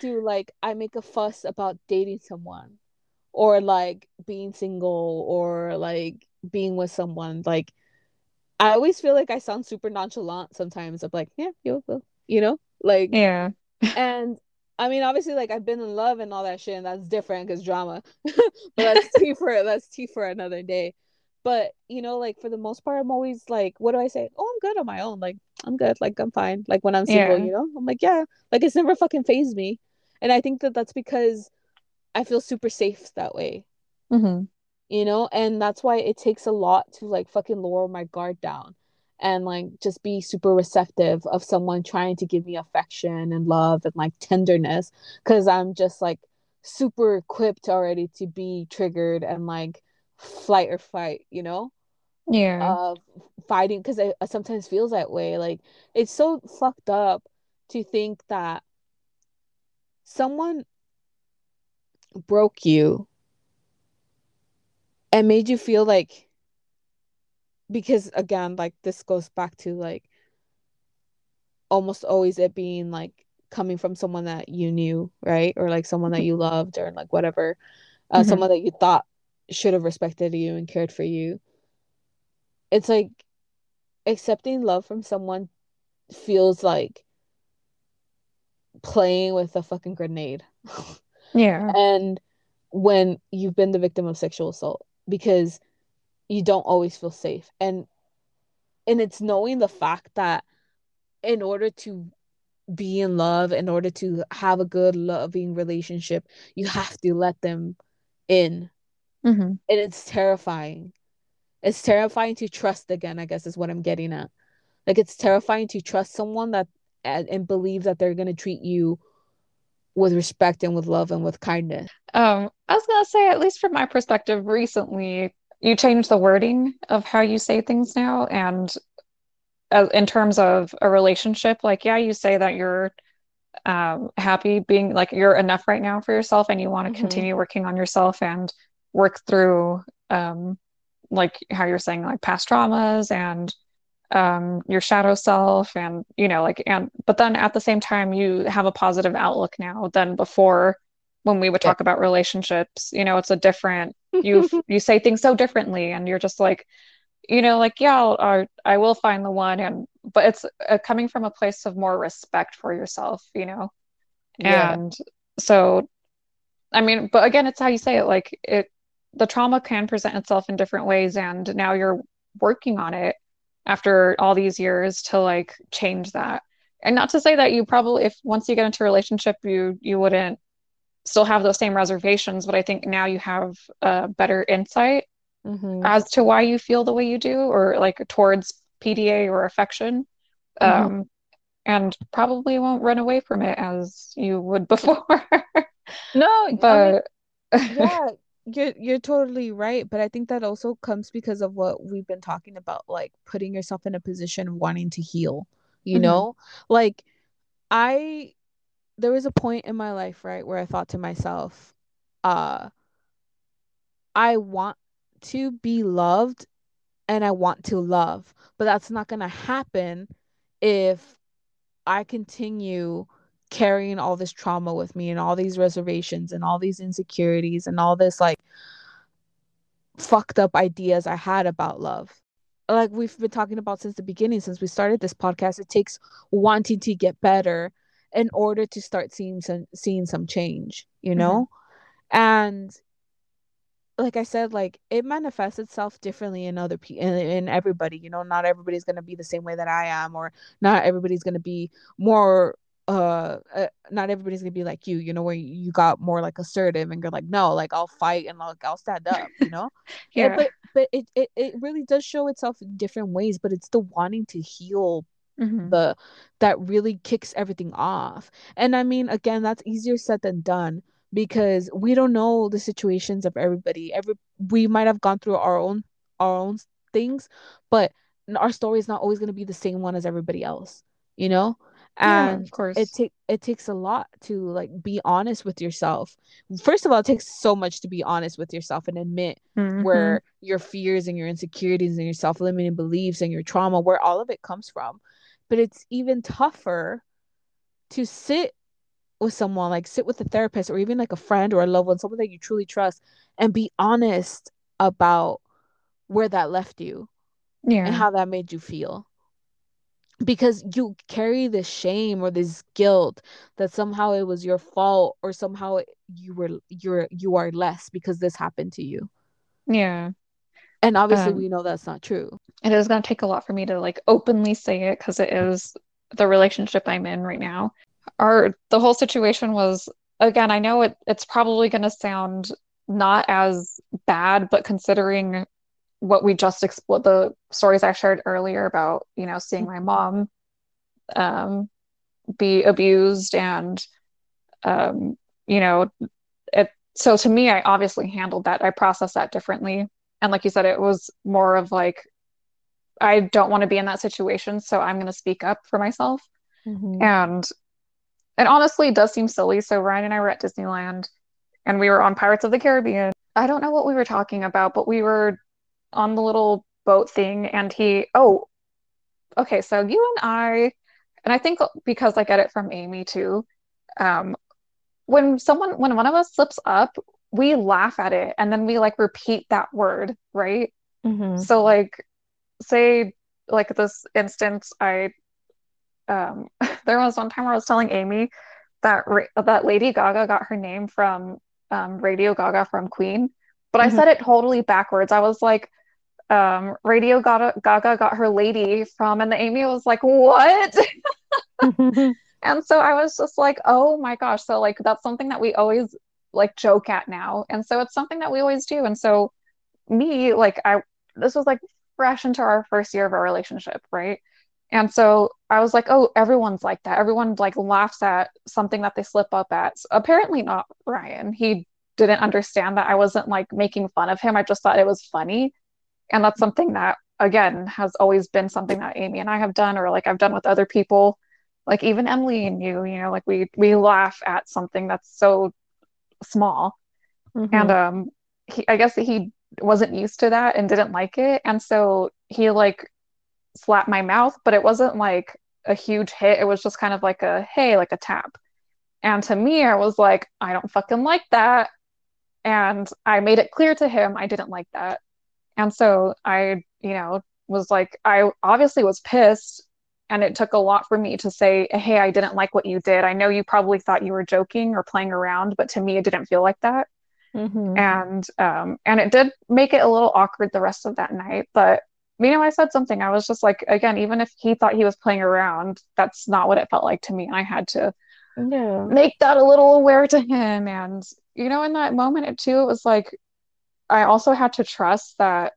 do, like, I make a fuss about dating someone or, like, being single or, like, being with someone? Like, I always feel like I sound super nonchalant sometimes. I'm like, yeah, you will, you know? Like, yeah. And, I mean, obviously, like, I've been in love and all that shit, and that's different because drama. But that's tea for another day. But, you know, like, for the most part, I'm always like, what do I say? Oh, I'm good on my own. Like, I'm good. Like, I'm fine. Like, when I'm single, you know, I'm like, yeah. Like, it's never fucking fazed me. And I think that that's because I feel super safe that way, you know? And that's why it takes a lot to, like, fucking lower my guard down and, like, just be super receptive of someone trying to give me affection and love and, like, tenderness, because I'm just, like, super equipped already to be triggered and, like, flight or fight, you know? Yeah. Fighting, because I sometimes feels that way. Like, it's so fucked up to think that someone broke you and made you feel like, because again, like, this goes back to like almost always it being like coming from someone that you knew, right? Or like someone that you loved, or like whatever, mm-hmm. someone that you thought should have respected you and cared for you. It's like accepting love from someone feels like playing with a fucking grenade. Yeah. And when you've been the victim of sexual assault, because you don't always feel safe. And it's knowing the fact that in order to be in love, in order to have a good loving relationship, you have to let them in. Mm-hmm. And it's terrifying. It's terrifying to trust again, I guess is what I'm getting at. Like, it's terrifying to trust someone that and believe that they're going to treat you with respect and with love and with kindness. I was going to say, at least from my perspective recently, you change the wording of how you say things now. And in terms of a relationship, like, yeah, you say that you're happy being, like, you're enough right now for yourself, and you want to mm-hmm. continue working on yourself and work through like how you're saying, like, past traumas and your shadow self, and, you know, like, and but then at the same time you have a positive outlook now than before, when we would talk about relationships, you know. It's a different, you say things so differently, and you're just like, you know, like, yeah, I will find the one, and but it's coming from a place of more respect for yourself, you know. And so, I mean, but again, it's how you say it. Like, the trauma can present itself in different ways, and now you're working on it after all these years to, like, change that. And not to say that you probably, if once you get into a relationship, you wouldn't still have those same reservations, but I think now you have better insight mm-hmm. as to why you feel the way you do, or like towards PDA or affection, mm-hmm. And probably won't run away from it as you would before. No, but I mean, yeah, you're totally right. But I think that also comes because of what we've been talking about, like putting yourself in a position of wanting to heal, you mm-hmm. know, like there was a point in my life, right, where I thought to myself, I want to be loved and I want to love, but that's not going to happen if I continue carrying all this trauma with me and all these reservations and all these insecurities and all this, like, fucked up ideas I had about love. Like we've been talking about since the beginning, since we started this podcast, it takes wanting to get better in order to start seeing some change, you know? Mm-hmm. And like I said, like, it manifests itself differently in other people, in everybody, you know. Not everybody's going to be the same way that I am, or not everybody's going to be more not everybody's going to be like you know, where you got more like assertive and you're like, no, like, I'll fight and like I'll stand up, you know? Yeah. But it really does show itself in different ways, but it's the wanting to heal mm-hmm. that really kicks everything off. And I mean, again, that's easier said than done, because we don't know the situations of everybody. We might have gone through our own things, but our story is not always going to be the same one as everybody else, you know? And yeah, of course, it takes a lot to, like, be honest with yourself. First of all, it takes so much to be honest with yourself and admit mm-hmm. where your fears and your insecurities and your self-limiting beliefs and your trauma, where all of it comes from. But it's even tougher to sit with someone, like sit with a therapist or even like a friend or a loved one, someone that you truly trust, and be honest about where that left you and how that made you feel. Because you carry this shame or this guilt that somehow it was your fault, or somehow you are less because this happened to you. Yeah. And obviously we know that's not true. It is going to take a lot for me to, like, openly say it, because it is the relationship I'm in right now. The whole situation was, again, I know it's probably going to sound not as bad, but considering what we just explored, the stories I shared earlier about, you know, seeing my mom be abused and, you know, so to me, I obviously handled that. I processed that differently. And like you said, it was more of like, I don't want to be in that situation, so I'm going to speak up for myself. Mm-hmm. And it honestly does seem silly. So Ryan and I were at Disneyland and we were on Pirates of the Caribbean. I don't know what we were talking about, but we were on the little boat thing and so you and I, and I think because I get it from Amy too, when one of us slips up, we laugh at it and then we like repeat that word, right? Mm-hmm. So like, say like this instance, I there was one time where I was telling Amy that that Lady Gaga got her name from Radio Gaga from Queen, but mm-hmm. I said it totally backwards. I was like, Radio Gaga got her lady from, and Amy was like, what? Mm-hmm. And so I was just like, oh my gosh. So like that's something that we always like joke at now, and so it's something that we always do. And so this was like fresh into our first year of our relationship, right? And so I was like, oh, everyone's like that. Everyone like laughs at something that they slip up at. So apparently not Ryan. He didn't understand that I wasn't like making fun of him. I just thought it was funny. And that's something that, again, has always been something that Amy and I have done, or like I've done with other people, like even Emily and you know, like we laugh at something that's so small. Mm-hmm. And I guess he wasn't used to that and didn't like it. And so he like slapped my mouth, but it wasn't like a huge hit. It was just kind of like a, hey, like a tap. And to me, I was like, I don't fucking like that. And I made it clear to him I didn't like that. And so I, you know, was like, I obviously was pissed, and it took a lot for me to say, hey, I didn't like what you did. I know you probably thought you were joking or playing around, but to me, it didn't feel like that. Mm-hmm. And it did make it a little awkward the rest of that night. But, you know, I said something. I was just like, again, even if he thought he was playing around, that's not what it felt like to me. I had to make that a little aware to him. And, you know, in that moment, it was like, I also had to trust that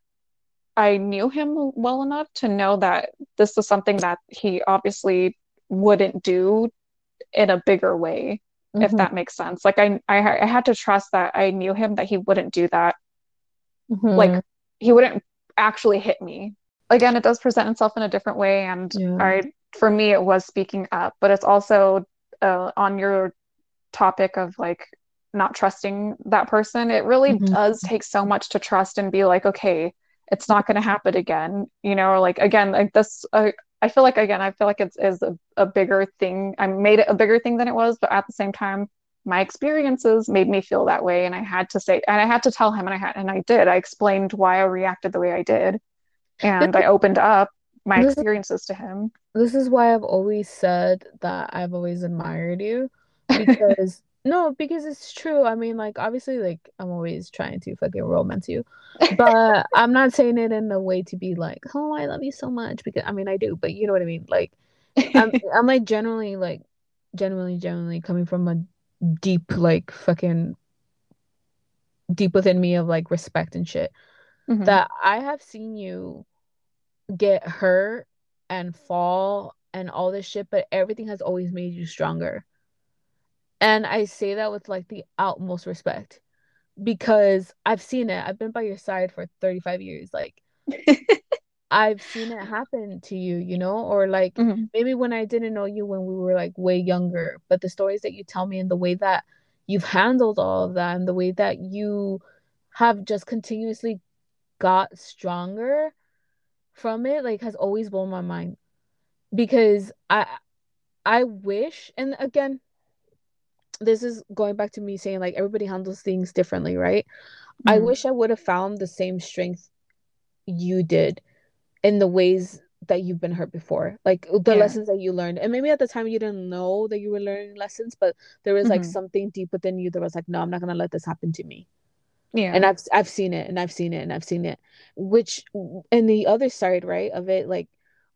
I knew him well enough to know that this is something that he obviously wouldn't do in a bigger way, mm-hmm. if that makes sense. Like I had to trust that I knew him, that he wouldn't do that. Mm-hmm. Like he wouldn't actually hit me. Again, it does present itself in a different way. And for me, it was speaking up, but it's also on your topic of like, not trusting that person, it really mm-hmm. does take so much to trust and be like, okay, it's not going to happen again, you know, or like again, like this I feel like it is a bigger thing. I made it a bigger thing than it was, but at the same time, my experiences made me feel that way, and I had to say, and I had to tell him, I explained why I reacted the way I did, and I opened up my experiences to him. This is why I've always said that I've always admired you, because no, because it's true. I mean, like, obviously, like, I'm always trying to fucking romance you. But I'm not saying it in a way to be like, oh, I love you so much. Because, I mean, I do. But you know what I mean? Like, I'm like, genuinely coming from a deep, like, fucking deep within me of, like, respect and shit. Mm-hmm. That I have seen you get hurt and fall and all this shit. But everything has always made you stronger. And I say that with, like, the utmost respect, because I've seen it. I've been by your side for 35 years. Like, I've seen it happen to you, you know? Or, like, mm-hmm. maybe when I didn't know you, when we were, like, way younger. But the stories that you tell me and the way that you've handled all of that and the way that you have just continuously got stronger from it, like, has always blown my mind. Because I wish, and again, this is going back to me saying, like, everybody handles things differently, right? Mm-hmm. I wish I would have found the same strength you did in the ways that you've been hurt before. Like, the lessons that you learned. And maybe at the time you didn't know that you were learning lessons, but there was, like, mm-hmm. something deep within you that was like, no, I'm not going to let this happen to me. Yeah. And I've seen it. Which, and the other side, right, of it, like,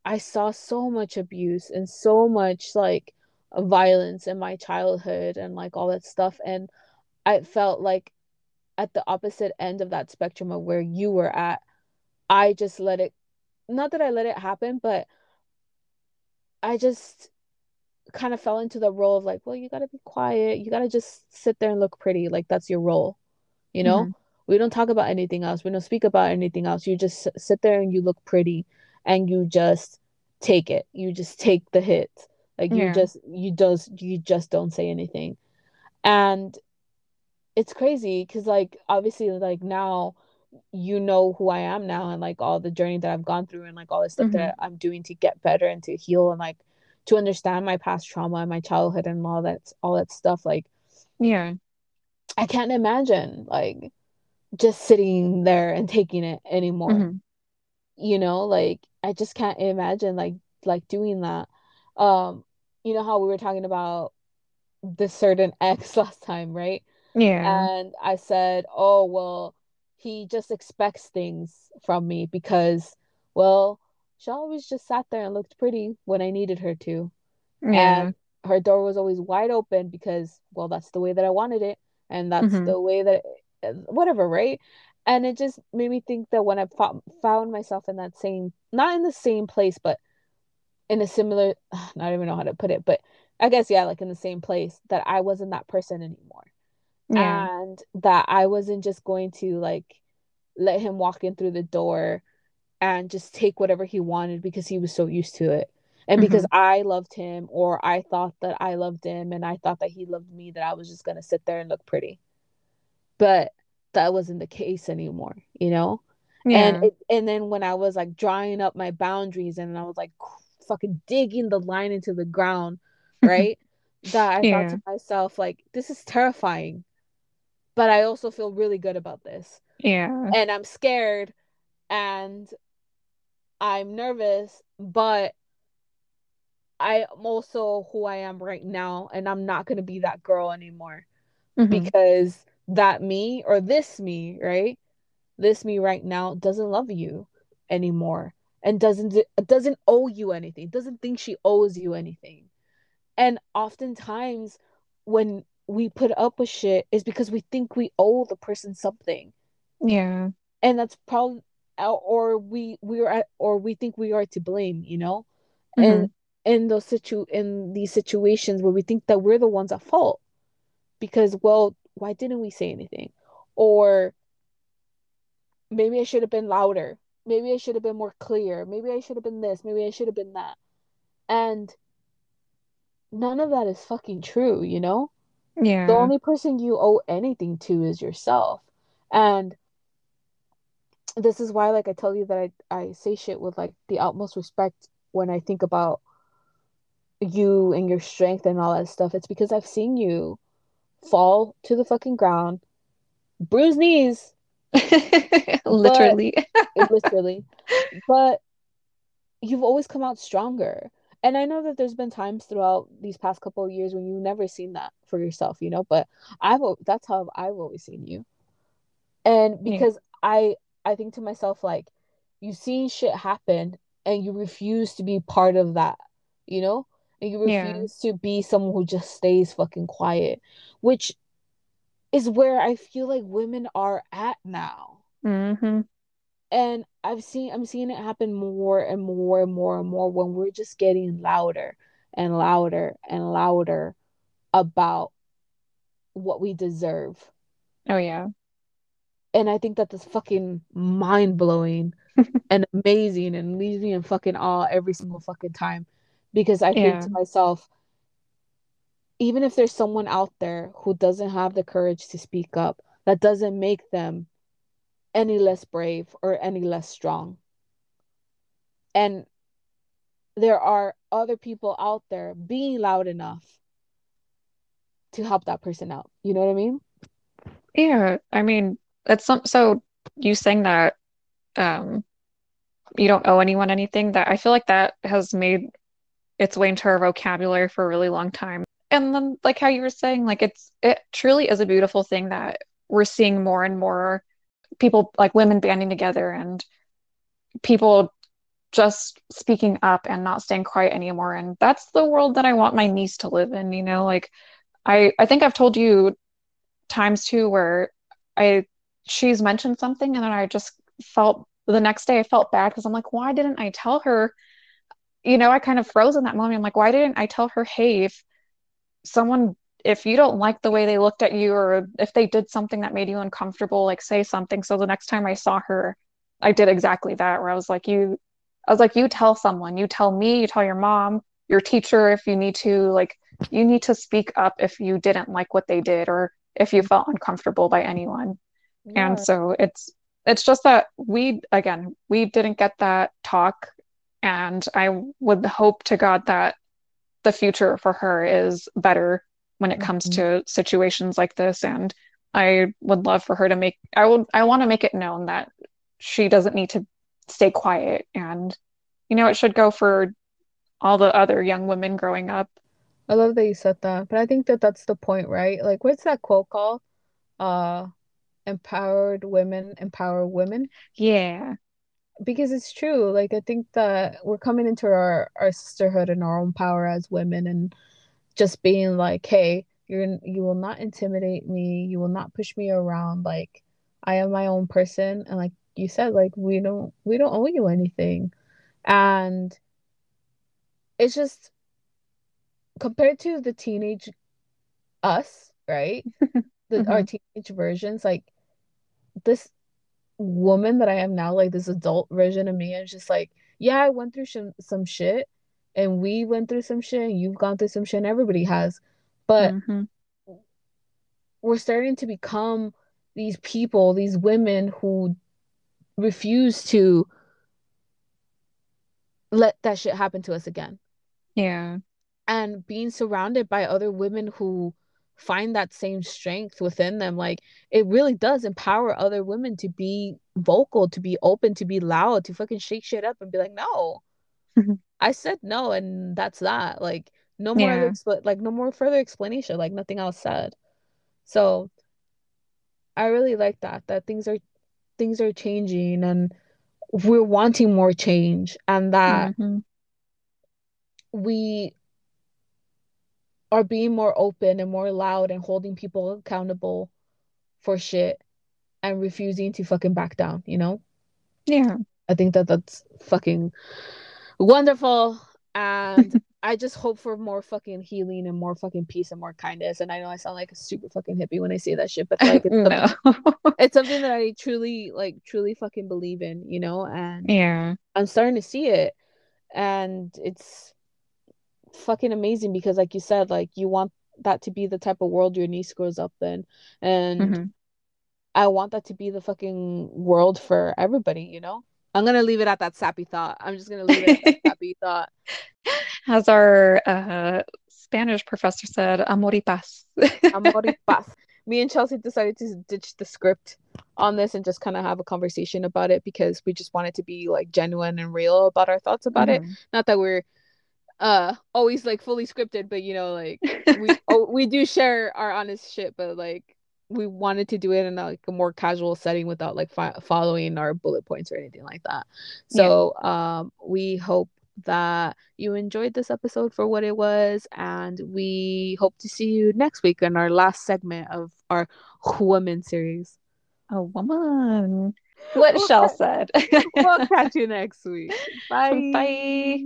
I saw so much abuse and so much, like, violence in my childhood and like all that stuff, and I felt like at the opposite end of that spectrum of where you were at, I just let it, not that I let it happen, but I just kind of fell into the role of like, well, you gotta be quiet, you gotta just sit there and look pretty, like that's your role, you know? Mm-hmm. We don't talk about anything else. We don't speak about anything else. You just sit there and you look pretty and you just take it. You just take the hit. Like you just don't say anything. And it's crazy because like obviously like now you know who I am now and like all the journey that I've gone through and like all the stuff that I'm doing to get better and to heal and like to understand my past trauma and my childhood and all that stuff. Like I can't imagine like just sitting there and taking it anymore. You know, like I just can't imagine like doing that. You know how we were talking about this certain ex last time, right? And I said, oh well, he just expects things from me because, well, she always just sat there and looked pretty when I needed her to. And her door was always wide open because, well, that's the way that I wanted it. And that's the way that, whatever, right? And it just made me think that when I found myself in that same, not in the same place, but in a similar, I don't even know how to put it, but I guess, yeah, like in the same place, that I wasn't that person anymore. And that I wasn't just going to like let him walk in through the door and just take whatever he wanted because he was so used to it. And because I loved him, or I thought that I loved him and I thought that he loved me, that I was just going to sit there and look pretty. But that wasn't the case anymore, you know? And then when I was like drawing up my boundaries and I was like fucking digging the line into the ground, right? That I thought to myself, like, this is terrifying. But I also feel really good about this. And I'm scared and I'm nervous, but I'm also who I am right now. And I'm not going to be that girl anymore because that me, or this me, right? This me right now doesn't love you anymore and doesn't owe you anything. Doesn't think she owes you anything. And oftentimes when we put up with shit is because we think we owe the person something. And that's probably, or we think we are to blame, you know? And in these situations where we think that we're the ones at fault because, well, why didn't we say anything? Or maybe I should have been louder. Maybe I should have been more clear. Maybe I should have been this. Maybe I should have been that. And none of that is fucking true, you know? The only person you owe anything to is yourself. And this is why, like, I tell you that I say shit with, like, the utmost respect when I think about you and your strength and all that stuff. It's because I've seen you fall to the fucking ground, bruised knees. Literally. But you've always come out stronger. And I know that there's been times throughout these past couple of years when you've never seen that for yourself, you know, but that's how I've always seen you. And because I think to myself, like, you've seen shit happen and you refuse to be part of that, you know, and you refuse to be someone who just stays fucking quiet, which is where I feel like women are at now. And I'm seeing it happen more and more and more and more when we're just getting louder and louder and louder about what we deserve. Oh, yeah. And I think that that's fucking mind-blowing and amazing and leaves me in fucking awe every single fucking time. Because I think to myself, even if there's someone out there who doesn't have the courage to speak up, that doesn't make them any less brave or any less strong. And there are other people out there being loud enough to help that person out. You know what I mean? Yeah, I mean, that's so you saying that you don't owe anyone anything, that I feel like that has made its way into our vocabulary for a really long time. And then, like how you were saying, like it truly is a beautiful thing that we're seeing more and more people, like women banding together and people just speaking up and not staying quiet anymore. And that's the world that I want my niece to live in, you know? Like I think I've told you times too where she's mentioned something and then I just felt the next day I felt bad because I'm like, why didn't I tell her? You know, I kind of froze in that moment. I'm like, why didn't I tell her, hey, if someone if you don't like the way they looked at you, or if they did something that made you uncomfortable, like, say something. So the next time I saw her, I did exactly that, where I was like, you tell someone, you tell me, you tell your mom, your teacher, if you need to, like, you need to speak up if you didn't like what they did, or if you felt uncomfortable by anyone. Yeah. And so it's just that we didn't get that talk. And I would hope to God that the future for her is better when it comes to situations like this. And I would love for her to I want to make it known that she doesn't need to stay quiet. And, you know, it should go for all the other young women growing up. I love that you said that. But I think that that's the point, right? Like, what's that quote called? Empowered women, empower women. Yeah. Because it's true. Like, I think that we're coming into our sisterhood and our own power as women, and just being like, hey, you will not intimidate me. You will not push me around. Like, I am my own person. And like you said, like, we don't owe you anything. And it's just, compared to the teenage us, right? Our teenage versions, like, this woman that I am now, like, this adult version of me, is just like, yeah, I went through some shit, and we went through some shit, and you've gone through some shit, and everybody has, but we're starting to become these people, these women who refuse to let that shit happen to us again. Yeah. And being surrounded by other women who find that same strength within them, like, it really does empower other women to be vocal, to be open, to be loud, to fucking shake shit up and be like, no, I said no, and that's that. Like, no more no more further explanation, like, nothing else said. So I really like that things are changing, and we're wanting more change, and that we are being more open and more loud and holding people accountable for shit and refusing to fucking back down, you know? Yeah. I think that that's fucking wonderful. And I just hope for more fucking healing and more fucking peace and more kindness. And I know I sound like a super fucking hippie when I say that shit, but like, it's, it's something that I truly fucking believe in, you know? And yeah, I'm starting to see it. And it's fucking amazing, because like you said, like, you want that to be the type of world your niece grows up in, and I want that to be the fucking world for everybody, you know? I'm gonna leave it at that sappy thought. As our Spanish professor said, amor y paz. Amor y paz. Me and Chelsea decided to ditch the script on this and just kind of have a conversation about it, because we just wanted to be like genuine and real about our thoughts about it. Not that we're always like fully scripted, but you know, like, we do share our honest shit, but like, we wanted to do it in like a more casual setting without like following our bullet points or anything like that. So we hope that you enjoyed this episode for what it was, and we hope to see you next week in our last segment of our woman series. A woman. What Shell said. We'll catch you next week. Bye.